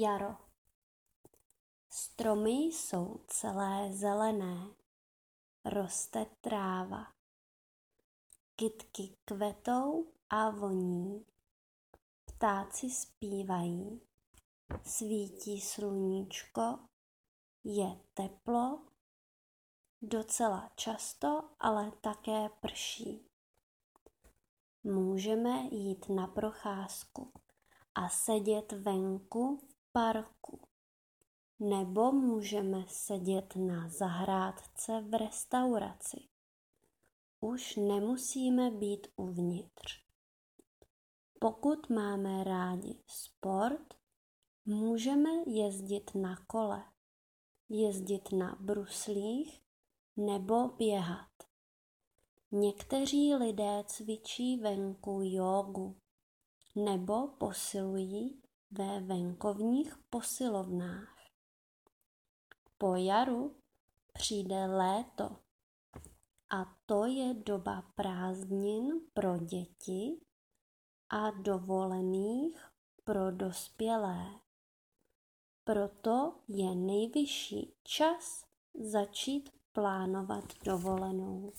jaro. Stromy jsou celé zelené, roste tráva. Kytky kvetou a voní, ptáci zpívají, svítí sluníčko, je teplo, docela často, ale také prší. Můžeme jít na procházku a sedět venku v parku. Nebo můžeme sedět na zahrádce v restauraci. Už nemusíme být uvnitř. Pokud máme rádi sport, můžeme jezdit na kole, jezdit na bruslích nebo běhat. Někteří lidé cvičí venku jógu nebo posilují ve venkovních posilovnách. Po jaru přijde léto a to je doba prázdnin pro děti a dovolených pro dospělé. Proto je nejvyšší čas začít plánovat dovolenou.